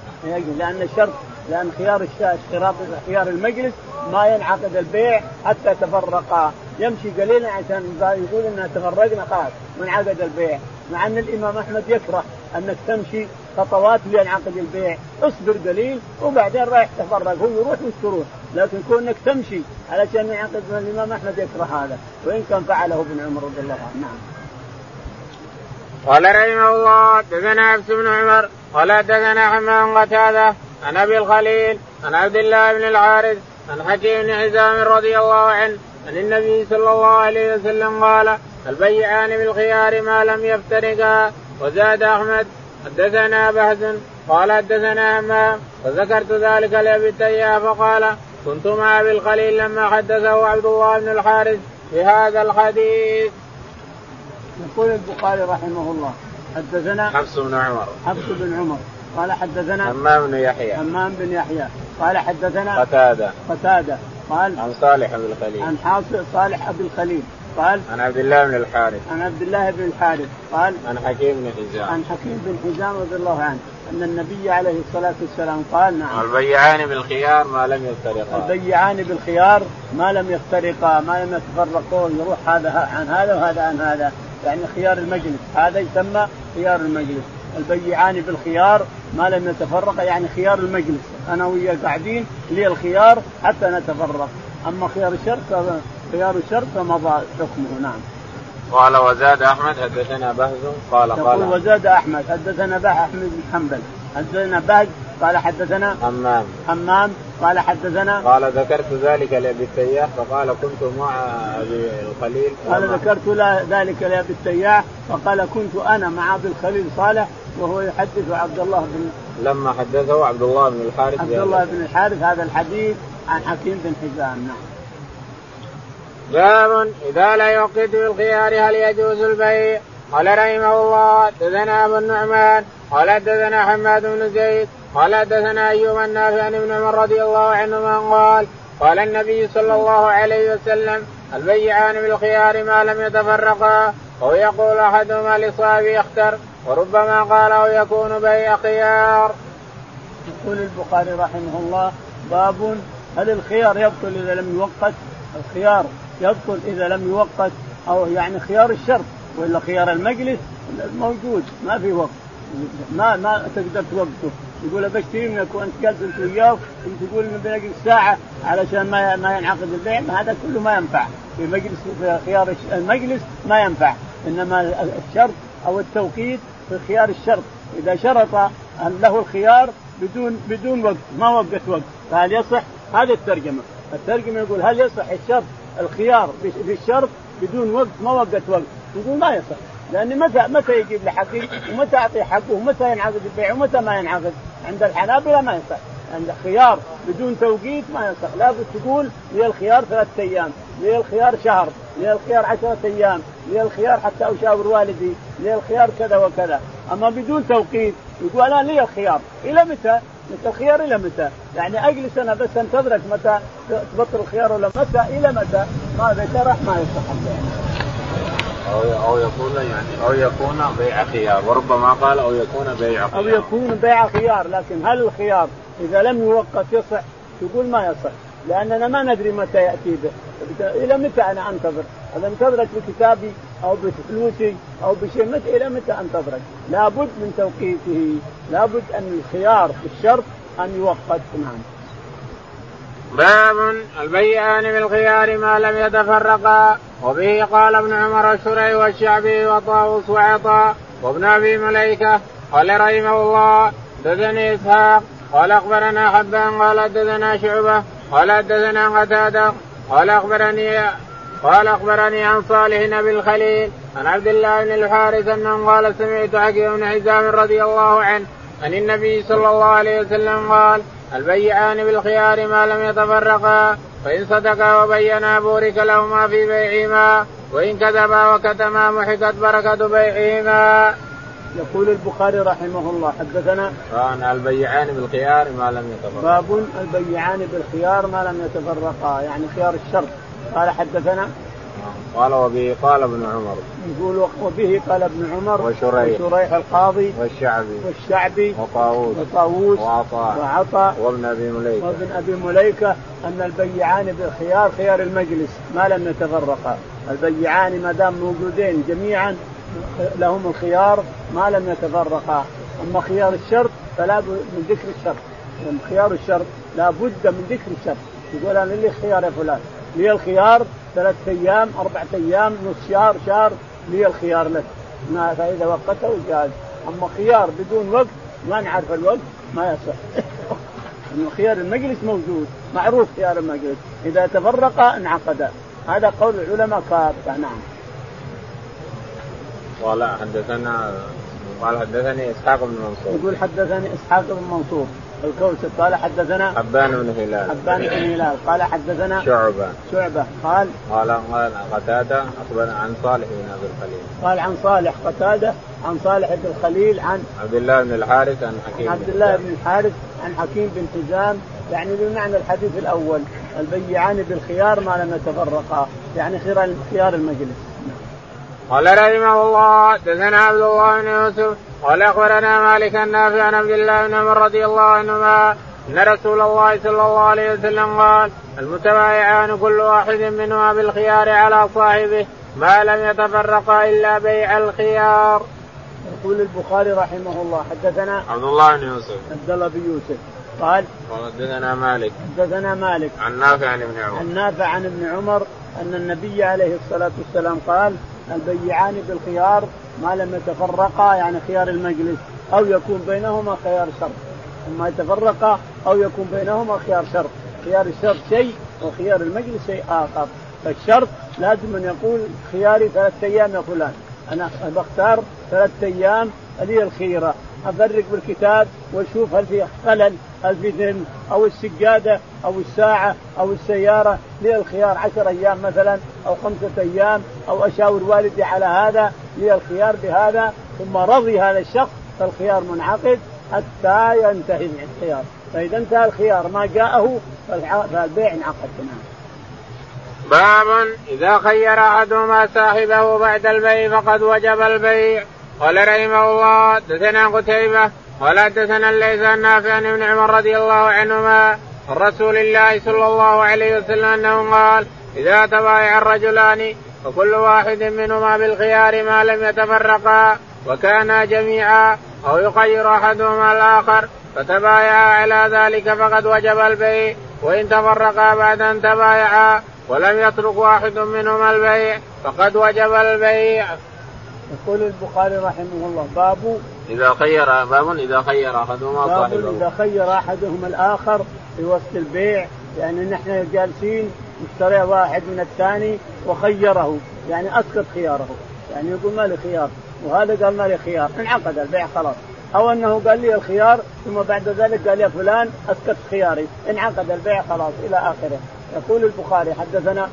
لأن الشرط لأن خيار الشراء خيار المجلس ما ينعقد البيع حتى تفرقا، يمشي قليلا عشان يقول إننا تفرقنا خلاص وانعقد البيع. مع أن الإمام أحمد يكره أنك تمشي خطوات لينعقد البيع، اصبر قليل وبعدين رايح تفرق، هو يروح ويشتروه، لكن كونك تمشي علشان ينعقد الإمام أحمد يكره هذا، وإن كان فعله ابن عمر رضي الله عنه. نعم. قال رحمه الله حدثنا أنس بن عمر قال حدثنا حمام قتادة عن أبي الخليل عن عبد الله بن الحارث عن حكيم بن حزام رضي الله عنه أن النبي صلى الله عليه وسلم قال البيعان بالخيار ما لم يفترقا. وزاد أحمد حدثنا بهز قال حدثنا همام وذكرت ذلك لأبي التياح فقال كنت مع أبي الخليل لما حدثه عبد الله بن الحارث بهذا الحديث. يقول البخاري رحمه الله حدثنا حفص بن عمر حفص بن عمر قال حدثنا همام بن يحيى همام بن يحيى قال حدثنا قتادة قتادة قال عن صالح بن الخليل عن حاصل صالح أبي الخليل قال عن عبد الله بن الحارث عن عبد الله بن الحارث قال عن حكيم بن حزام عن حكيم بن حزام رضي الله عنه أن النبي عليه الصلاة والسلام قال نعم البيعان بالخيار ما لم يفترقا البيعان بالخيار ما لم يفترقا ما لم يتفرقوا، يروح هذا عن هذا وهذا عن هذا، يعني خيار المجلس هذا يسمى خيار المجلس. البيعان بالخيار ما لم يتفرق يعني خيار المجلس، أنا ويا قاعدين لي الخيار حتى نتفرق، أما خيار الشرط خيار الشرط فمضى حكمه. نعم. قال وزاد أحمد حدثنا بهز قال قال وزاد أحمد حدثنا بهز أحمد بن حنبل حدثنا بهز قال حدثنا حمام حمام قال حدثنا قال ذكرت ذلك لأبي التياح فقال كنت مع أبي الخليل قال ذكرت ذلك لأبي التياح فقال كنت أنا مع أبي الخليل صالح وهو يحدث عبد الله بن لما حدثه عبد الله بن الحارث عبد الله بن الحارث هذا الحديث عن حكيم بن حزام. نعم. باب إذا لا يعقد بالخيار هل يجوز البيع. قال رحمه الله حدثنا أبو النعمان قال حدثنا حماد بن زيد قال حدثنا أيوب عن نافع عن ابن عمر رضي الله عنهما قال قال النبي صلى الله عليه وسلم البيعان بالخيار ما لم يتفرقا أو يقول أحدهما لصاحبه اختر وربما قال أو يكون بيع خيار. يقول البخاري رحمه الله باب هل الخيار يبطل إذا لم يوقت. الخيار يبطل إذا لم يوقت، أو يعني خيار الشرط ولا خيار المجلس موجود ما في وقت، ما ما تقدر توقفه. يقول بشتري منك وانت كلت وياه وتقول انه بنجلس ساعه علشان ما ما ينعقد البيع، هذا كله ما ينفع في مجلس، في خيار المجلس ما ينفع، انما الشرط او التوقيت في خيار الشرط. اذا شرط له الخيار بدون بدون وقت، ما وقت وقت، فهل يصح؟ هذه الترجمه الترجمه يقول هل يصح الشرط الخيار في الشرط بدون وقت ما وقت وقت؟ يقول ما يصح، لأن متى متى يجيب لحقه ومتى أعطي حقه ومتى ينعقد البيع ومتى ما ينعقد. عند الحنابلة ما يصح، عند خيار بدون توقيت ما يصح، لابد تقول لي الخيار ثلاثة أيام، لي الخيار شهر، لي الخيار عشرة أيام، لي الخيار حتى أشاور والدي، لي الخيار كذا وكذا. أما بدون توقيت يقول أنا لي الخيار إلى متى؟ متى الخيار إلى متى؟ يعني أجلس أنا بس أنتظرك متى تبطل الخيار ولا متى إلى متى؟ ما بيترح ما يصح، أو أو يكون يعني أو يكون بيع خيار، وربما قال أو يكون بيع خيار. أو يكون بيع خيار، لكن هل الخيار إذا لم يوقت يصح؟ تقول ما يصح، لأننا ما ندري متى يأتي به. إلى متى أنا أنتظر؟ أنا أنتظرك بكتابي أو بفلوسي أو بشيء، متى إلى متى أنتظرك؟ لابد من توقيته، لابد أن الخيار الشرط أن يوقت. نعم. باب البيعان بالخيار ما لم يتفرقا، وبه قال ابن عمر الشرعي والشعبي وطاووس وعطاء وابن أبي مليكة. قال رحمه الله: حدثني إسحاق قال أخبرنا حبان قال حدثنا شعبة قال حدثنا قتادة قال أخبرني قال أخبرني عن صالح بن الخليل عن عبد الله بن الحارث أنه قال: سمعت حكيم بن حزام رضي الله عنه عن النبي صلى الله عليه وسلم قال: البيعان بالخيار ما لم يتفرقا، فإن صدقا وبينا بورك لهما في بيعهما، وإن كذبا وكتما محقت بركة بيعهما. يقول البخاري رحمه الله: حدثنا البيعان بالخيار ما لم يتفرقا. باب البيعان بالخيار ما لم يتفرقا، يعني خيار الشرط. قال حدثنا قال وبه قال ابن عمر، يقول وبه قال ابن عمر وشريح, وشريح القاضي والشعبي والشعبي وطاووس وعطاء وابن أبي مليكة وابن أبي مليكة أن البيعان بالخيار خيار المجلس ما لم يتفرقا. البيعان ما دام موجودين جميعا لهم الخيار ما لم يتفرقا. أما خيار الشرط فلا بد من ذكر الشرط، من خيار الشرط لا بد من ذكر الشرط. يقول أنا لي خيار يا فلان، لي الخيار ثلاث أيام، أربعة أيام، نص شهر، شهر، لي الخيار لك، فإذا وقته جاز. أما خيار بدون وقت ما نعرف الوقت ما يصح. خيار المجلس موجود معروف، خيار المجلس إذا تفرق انعقد، هذا قول العلماء كافة. نعم. قال حدثنا قال حدثني إسحاق بن منصور، يقول حدثني إسحاق بن منصور الكوسة قال حدثنا حبان بن هلال حبان بن هلال قال حدثنا شعبة شعبة قال قال عن قتادة أخبرنا عن صالح بن عبد الخليل قال عن صالح قتادة عن صالح بن الخليل عن عبد الله بن الحارث عن حكيم عبد الله بن الحارث عن حكيم بن حزام. يعني بمعنى الحديث الأول، البيعان بالخيار ما لم يتفرقا، يعني خيار المجلس. قال رحمه الله: دثنا عبد الله بن يوسف قال أخبرنا مالك النافع عن عبد الله بن عمر رضي الله عنهما أن رسول الله صلى الله عليه وسلم قال: المتبايعان كل واحد منهما بالخيار على صاحبه ما لم يتفرقا إلا بيع الخيار. يقول البخاري رحمه الله: حدثنا عبد الله بن يوسف عبد الله بن يوسف قال حدثنا مالك حدثنا مالك عن نافع عن ابن عمر عن نافع عن ابن عمر أن النبي عليه الصلاة والسلام قال: البيعان بالخيار ما لم يتفرقا، يعني خيار المجلس، أو يكون بينهما خيار شرط. أما يتفرقا أو يكون بينهما خيار شرط، خيار الشرط شيء وخيار المجلس شيء آخر. فالشرط لازم أن يقول خياري ثلاثة أيام يا فلان، أنا بختار ثلاثة أيام هذه الخيرة، أفرق بالكتاب وأشوف هل في خلل، هل في ذنب، أو السجادة أو الساعة أو السيارة، لي الخيار عشر أيام مثلا أو خمسة أيام، أو أشاور والدي على هذا، لي الخيار بهذا. ثم رضي هذا الشخص فالخيار منعقد حتى ينتهي من الخيار، فإذا انتهى الخيار ما جاءه فالبيع انعقد. باب إذا خير أحدهما صاحبه بعد البيع فقد وجب البيع. قال رحمه الله: دثنا قتيبة ولا دثنا الليث عن نافع عن ابن عمر رضي الله عنهما الرسول الله صلى الله عليه وسلم أنه قال: إذا تبايع الرجلان فكل واحد منهما بالخيار ما لم يتفرقا وكانا جميعا أو يخير أحدهما الآخر فتبايعا على ذلك فقد وجب البيع، وإن تفرقا بعد أن تبايعا ولم يترك واحد منهما البيع فقد وجب البيع. يقول البخاري رحمه الله: باب إذا خير باب إذا خير أحدهما صاحبه إذا خير أحدهما الآخر في وسط البيع، يعني نحن جالسين نشتري واحد من الثاني وخيره، يعني أسقط خياره، يعني يقول ما لي خيار وهذا قال ما لي خيار، انعقد البيع خلاص. أو أنه قال لي الخيار ثم بعد ذلك قال لي فلان أسقط خياري، انعقد البيع خلاص إلى آخره. يقول البخاري: حدثنا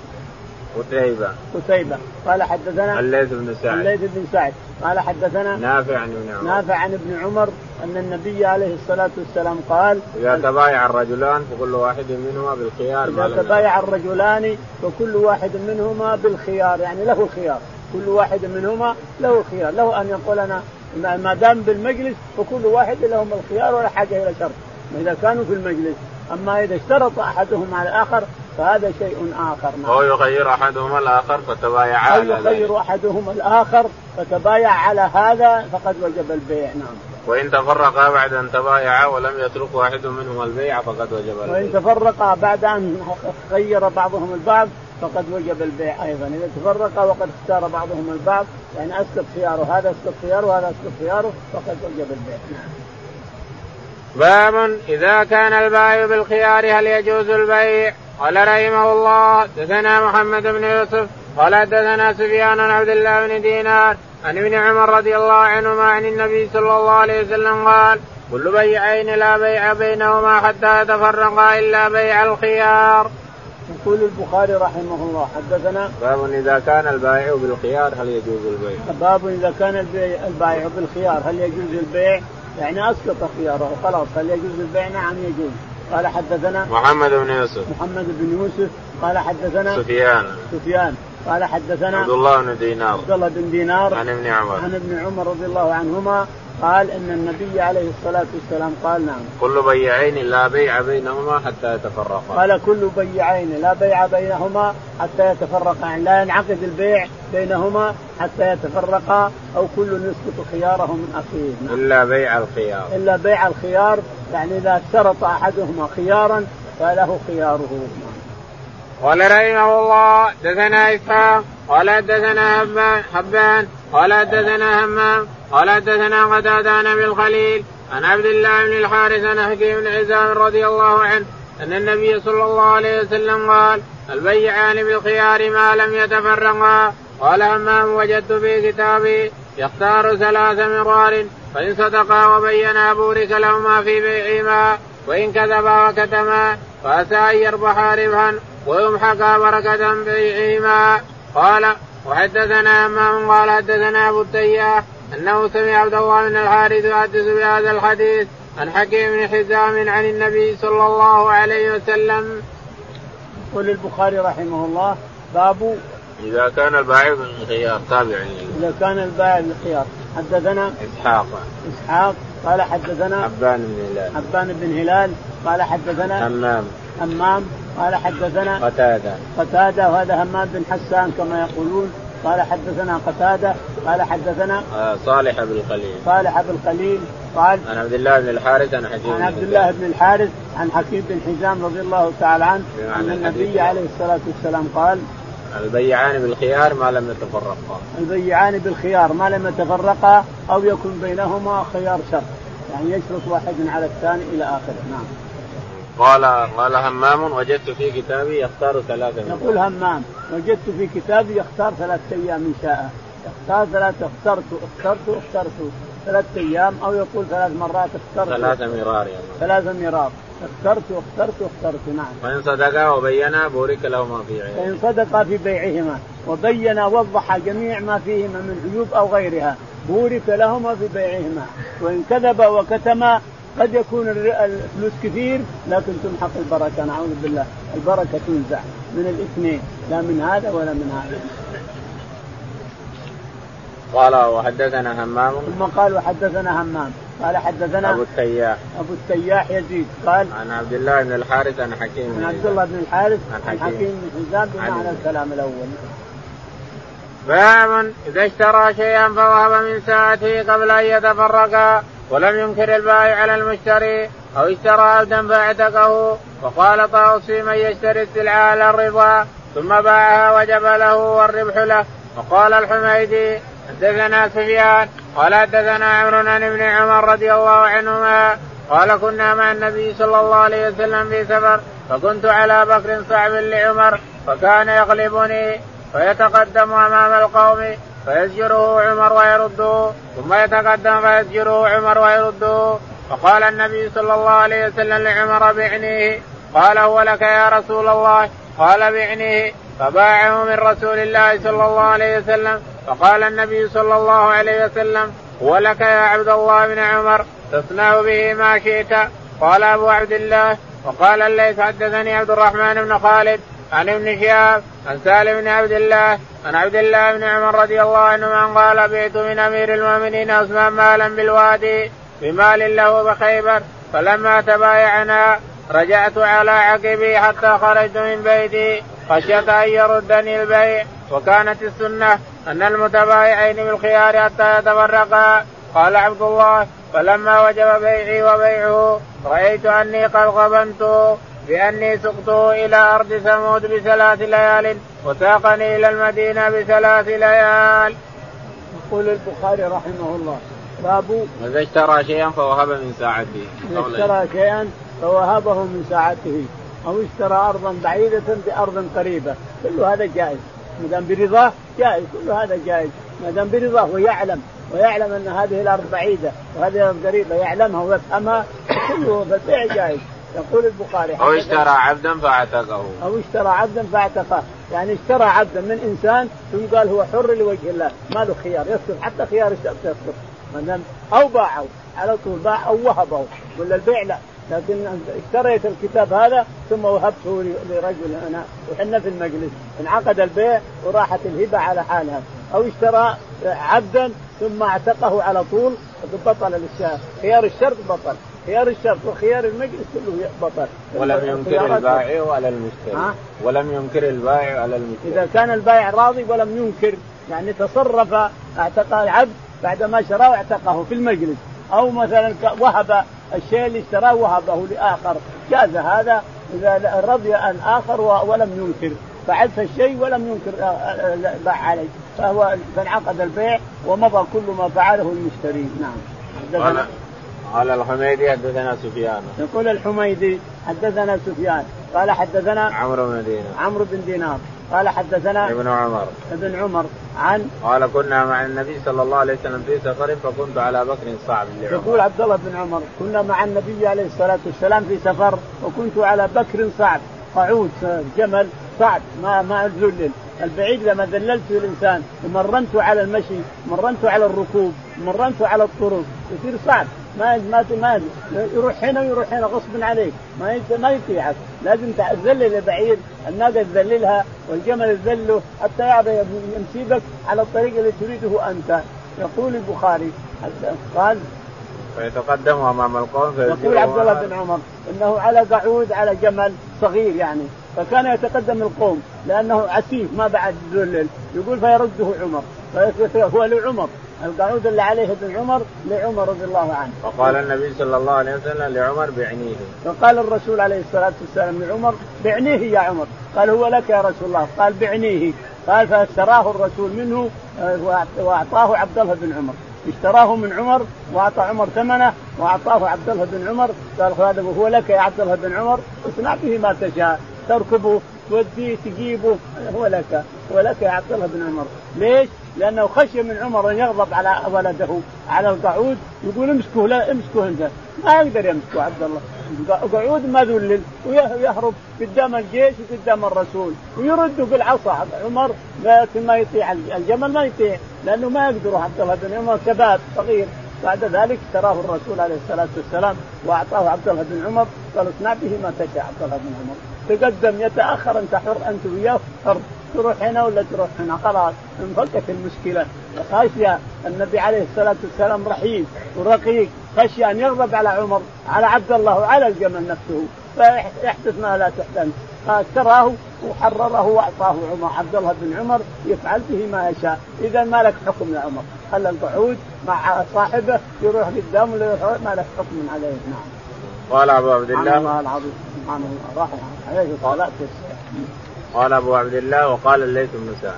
أبو طيبة أبو طيبة قال حدثنا الليث بن سعد الليث بن سعد قال حدثنا نافع عن ابن عمر نافع عن ابن عمر أن النبي عليه الصلاة والسلام قال: إذا تبايع الرجلان فكل واحد منهما بالخيار. إذا تبايع الرجلان فكل واحد منهما بالخيار، يعني له الخيار، كل واحد منهما له الخيار، له أن يقول أنا ما دام بالمجلس فكل واحد لهم الخيار ولا حاجة إلى شرط إذا كانوا في المجلس. أما إذا اشترط أحدهم على الآخر فهذا شيء آخر. نعم. أو يغير أحدهما الآخر فتبايع على ذلك. أو يغير أحدهما الآخر فتبايع على هذا فقد وجب البيع. نعم. وإن تفرقا بعد أن تبايعا ولم يترك واحد منهم البيع فقد وجب البيع. وإن تفرقا بعد أن غير بعضهم البعض فقد وجب البيع أيضا. إذا تفرقا وقد اختار بعضهم البعض، يعني أسقط خياره هذا أسقط خياره وهذا أسقط خياره فقد وجب البيع. نعم. باب إذا كان البائع بالخيار هل يجوز البيع؟ قال رحمه الله: دثنا محمد بن يوسف قال دثنا سفيان بن عبد الله بن دينار عن ابن عمر رضي الله عنهما عن النبي صلى الله عليه وسلم قال: كل بيعين لا بيع بينهما حتى يتفرقا إلا بيع الخيار. يقول البخاري رحمه الله: حدثنا باب إذا كان البائع بالخيار هل يجوز البيع. باب إذا كان البائع بالخيار هل يجوز البيع، يعني أسقط خياره خلاص، هل يجوز البيع؟ نعم يجوز. قال حدثنا محمد بن يوسف محمد بن يوسف قال حدثنا سفيان سفيان قال حدثنا عبد الله بن دينار عبد الله بن دينار عن ابن عمر عن ابن عمر رضي الله عنهما قال إن النبي عليه الصلاة والسلام قال: نعم كل بيعين لا بيع بينهما حتى يتفرقا. قال كل بيعين لا بيع بينهما حتى يتفرقا، يعني لا ينعقد البيع بينهما حتى يتفرقا أو كل يسقط خياره من أخيه. نعم. إلا بيع الخيار إلا بيع الخيار يعني إذا شرط أحدهما خيارا فله خياره. قال رحمه الله: دثنا إسحاق قال دثنا حبان قال دثنا همام قال دثنا قتادة عن أبي الخليل عن عبد الله بن الحارث عن حكيم بن حزام رضي الله عنه أن النبي صلى الله عليه وسلم قال: البيعان بالخيار ما لم يتفرقا. قال همام: وجدت في كتابي يختار ثلاث مرار، فإن صدقا وبينا بورك لهما في بيعهما، وإن كذبا وكتما فأسى أن يربحا ربحا ويمحقا بركة بيعهما. قال: وحدثنا همام قال حدثنا أبو التياح أنه سمع عبد الله بن الحارث يحدث بهذا الحديث عن حكيم بن حزام عن النبي صلى الله عليه وسلم. قال البخاري رحمه الله: باب إذا كان البائع بالخيار تابع. إذا كان البائع بالخيار حدثنا إسحاق إسحاق قال حدثنا عبان بن هلال عبان بن هلال قال حدثنا همام همام قال حدثنا قتادة قتادة وهذا همام بن حسان كما يقولون. قال حدثنا قتادة قال حدثنا آه صالح بن الخليل صالح بن الخليل قال عن عبد الله بن الحارث عن حكيم عن عبد الله بن الحارث عن حكيم بن حزام رضي الله تعالى عنه أن النبي عليه الصلاة والسلام قال: البيعان بالخيار ما لم يتفرقا البيعان بالخيار ما لم يتفرقا أو يكون بينهما خيار شرط، يعني يشرط واحد على الثاني إلى آخره. نعم. قال قال همام: وجدت في كتابي يختار ثلاثة. يقول همام: وجدت في كتابي يختار ثلاثة أيام إن شاء يختار ثلاثة اخترت اخترت اخترت ثلاثة أيام، أو يقول ثلاث مرات اخترت ثلاثة مرار يعني. ثلاثة مرار اخترت اخترت اخترت. نعم. فإن صدقا وبينا بورك لهما في بيعهما. فإن صدقا في بيعهما وبينا وضح جميع ما فيهما من عيوب أو غيرها بورك لهما في بيعهما، وإن كذبا وكتما قد يكون الفلوس كثير لكن تمحق البركة، نعوذ بالله، البركة تنزع من الاثنين لا من هذا ولا من هذا. قال: وحدثنا همام ثم قال: وحدثنا همام قال حدثنا أبو التياح أبو التياح يزيد قال عن عبد الله بن الحارث عن حكيم عن عبد الله بن الحارث عن حكيم بن حزام على الكلام الأول. باب إذا اشترى شيئا فوهب من ساعته قبل أن يتفرقا ولم ينكر البائع على المشتري أو اشترى عبدا فاعتقه. وقال طاووس من يشتري السلعة على الرضا ثم باعها وجب له والربح له. وقال الحميدي حدثنا سفيان قال حدثنا عمرو بن ابن عمر رضي الله عنهما قال كنا مع النبي صلى الله عليه وسلم في سفر فكنت على بكر صعب لعمر فكان يغلبني فيتقدم أمام القوم فيزجره عمر ويرده ثم يتقدم فيزجره عمر ويرده. فقال النبي صلى الله عليه وسلم لعمر بعنيه قال هو لك يا رسول الله قال بعنيه فباعه من رسول الله صلى الله عليه وسلم. فقال النبي صلى الله عليه وسلم هو لك يا عبد الله بن عمر تصنع به ما شئت. قال أبو عبد الله وقال الليث حدثني عبد الرحمن بن خالد عن ابن شهاب عن سالم بن عبد الله عن عبد الله بن عمر رضي الله عنهما قال بعت من أمير المؤمنين عثمان مالا بالوادي بمال له بخيبر فلما تبايعنا رجعت على عقبي حتى خرجت من بيتي خشيت أن يردني البيع. وكانت السنة أن المتبايعين بالخيار حتى يتفرقا. قال عبد الله فلما وجب بيعي وبيعه رأيت أني قد غبنته بأني سقته إلى أرض ثمود بثلاث ليال وساقني إلى المدينة بثلاث ليال. يقول البخاري رحمه الله باب إذا اشترى شيئا فوهب من ساعته إذا اشترى شيئا فوهبه من ساعته أو اشترى أرضا بعيدة بأرض قريبة كل هذا جائز ما دام برضاه جائز كل هذا جائز ما دام برضاه ويعلم ويعلم أن هذه الأرض بعيدة وهذه الأرض قريبة يعلمها ويفهمها كله فالبيع جائز. يقول البخاري أو اشترى عبدا فاعتقه أو اشترى عبدا فاعتقه يعني اشترى عبدا من إنسان ثم قال هو حر لوجه الله ما له خيار يصرف حتى خيار الشخص يصرف أو باعه على طول باع أو وهبه ولا البيع لا لكن اشتريت الكتاب هذا ثم وهبته لرجل أنا وحنا في المجلس انعقد البيع وراحت الهبة على حالها. أو اشترى عبدا ثم اعتقه على طول بطل للشهر خيار الشرط بطل خيار الشرط وخيار المجلس كله بطل. ولم ينكر البائع على المشتري ولم ينكر البائع على المشتري إذا كان البائع راضي ولم ينكر يعني تصرف اعتقى العبد بعدما شراه اعتقه في المجلس أو مثلا وهب الشيء اللي اشتراه وهبه لآخر جاز هذا إذا رضي أن آخر ولم ينكر فعلت الشيء ولم ينكر باع عليه فهو فانعقد البيع ومضى كل ما فعله المشتري. نعم. قال الحميدي حدثنا سفيان يقول الحميدي حدثنا سفيان قال حدثنا عمرو بن دينار عمرو بن دينار قال حدثنا ابن عمر ابن عمر عن قال كنا مع النبي صلى الله عليه وسلم في سفر فكنت على بكر صعب لعمر. يقول عبد الله بن عمر كنا مع النبي عليه الصلاة والسلام في سفر وكنت على بكر صعب قعود جمل صعد ما ما ذلل البعيد لما ذللت الإنسان ومرنت على المشي مرنت على الركوب مرنت على الطرق يصير صعب ما ما ما يروح هنا ويروح هنا غصب عليك ما ما يطيعك لازم تذلل البعير الناقة تذللها والجمل تذله حتى يعرف يمشيك على الطريق اللي تريده أنت. يقول البخاري قال فيتقدم أمام القوم. يقول عبد الله بن عمر إنه على قعود على جمل صغير يعني فكان يتقدم القوم لأنه عسيف ما بعد ذلل يقول فيرده عمر هو لعمر القعود اللي عليه ابن عمر لعمر رضي الله عنه. وقال النبي صلى الله عليه وسلم لعمر بعنيه فقال الرسول عليه الصلاة والسلام لعمر بعنيه يا عمر قال هو لك يا رسول الله قال بعنيه قال فاشتراه الرسول منه وأعطاه عبد الله بن عمر اشتراه من عمر وأعطى عمر ثمنه وأعطاه عبد الله بن عمر قال هذا هو لك يا عبد الله بن عمر اصنع به ما تشاء تركبه توديه تجيبه هو لك هو لك يا عبد الله بن عمر. ليش؟ لأنه خشي من عمر أن يغضب على ولده على القعود يقول امسكه لا امسكه انت ما يقدر يمسكه عبد الله قعود ما ذلل ويهرب قدام الجيش وقدام الرسول ويرده بالعصا عمر لكن ما يطيع الجمل ما يطيع لأنه ما يقدر عبد الله بن عمر شباب صغير. بعد ذلك اشتراه الرسول عليه الصلاة والسلام وأعطاه عبد الله بن عمر قال اصنع به ما تشاء عبد الله بن عمر تقدم يتأخر أنت حر أنت وياه حر تروح هنا ولا تروح هنا خلاص انفكت المشكلة. خشية النبي عليه الصلاة والسلام رحيم ورقيق خشية أن يغضب على عمر على عبد الله وعلى الجمل نفسه فيحدث ما لا تحدث اشتراه وحرره وأعطاه عمر عبد الله بن عمر يفعل به ما يشاء. إذا ما لك حكم يا عمر يتخلى القعود مع صاحبه يروح قدام ولا يروح ما له حكم عليه. نعم. قال أبو عبد الله العظيم سبحانه راح عليه طالعت. قال أبو عبد الله وقال الليث بن سعد.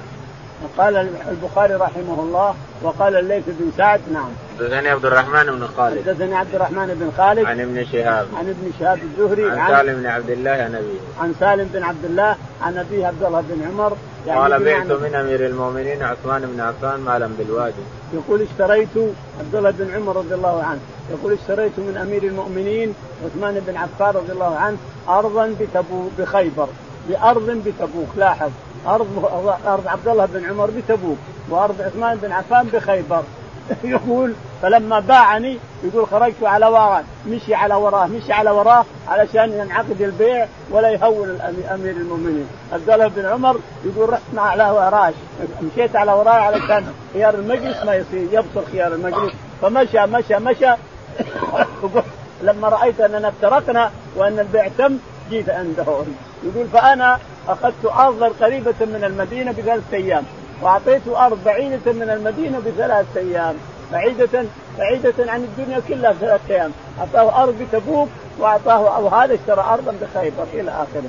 قال البخاري رحمه الله وقال الليث بن سعد. نعم. حدثني عبد الرحمن بن خالد. حدثني عبد الرحمن بن خالد. عن ابن شهاب. عن ابن شهاب الزهري. عن سالم بن عبد الله عن أبيه. عن سالم بن عبد الله عن أبيه عبد الله بن عمر. يعني قال بعت من أمير المؤمنين عثمان بن عفان مالا بالواجب. يقول اشتريت عبد الله بن عمر رضي الله عنه يقول اشتريت من أمير المؤمنين عثمان بن عفان رضي الله عنه أرضا بتبوك بخيبر بأرض بتبوك. لاحظ أرض أرض عبد الله بن عمر بتبوك وأرض عثمان بن عفان بخيبر. يقول فلما باعني يقول خرجت على وراه مشي على وراه مشي على وراه علشان ينعقد البيع ولا يهون أمير المؤمنين. عبد الله بن عمر يقول رحت على وراه مشيت على وراه علشان خيار المجلس ما يصير يبصر خيار المجلس. فمشى مشى مشى لما رأيت أننا افترقنا وأن البيع تم جيت عندهم. يقول فأنا أخذت أرض قريبة من المدينة بثلاثة أيام وأعطيت أرض بعيدة من المدينة بثلاثة أيام بعيدة بعيدة عن الدنيا كلها ثلاثة أيام. أعطاه أرض بتبوك وأعطاه أو هذا اشترى أرضا بخيبر إلى آخره.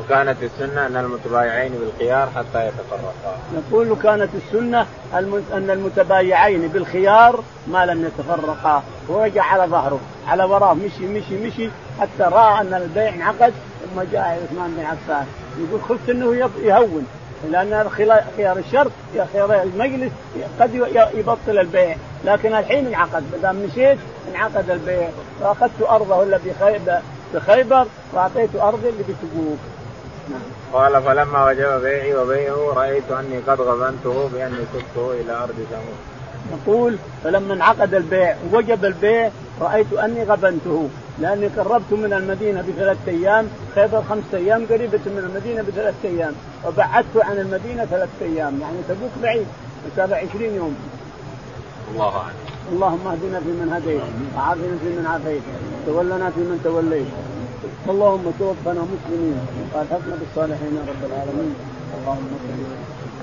وكانت السنة أن المتبايعين بالخيار حتى يتفرقا. نقول كانت السنة أن المتبايعين بالخيار ما لم يتفرقا. ورجع على ظهره على وراه مشي مشي مشي حتى رأى أن البيع انعقد ثم جاء عثمان بن عفان. يقول خفت أنه يهون لأن خيار الشرط يا خيار المجلس قد يبطل البيع لكن الحين انعقد بدأ مشيت انعقد البيع فأخذت أرضه الذي بخيبة بخيبر وأعطيته أرض اللي بتبوك. قال فلما وجب بيعي وبيعه رأيت أني قد غبنته بأني سبته إلى أرض ثمود. نقول فلما انعقد البيع وجب البيع رأيت أني غبنته لأني قربت من المدينة بثلاثة أيام. خيبر خمسة أيام قريبة من المدينة بثلاثة أيام وبعدته عن المدينة ثلاثة أيام يعني تبوك بعيد مسافة عشرين يوم. الله أعلم. اللهم اهدنا فيمن هديت وعافنا فيمن عافيت تولنا فيمن توليت اللهم توفنا مسلمين وألحقنا بالصالحين يا رب العالمين. اللهم صل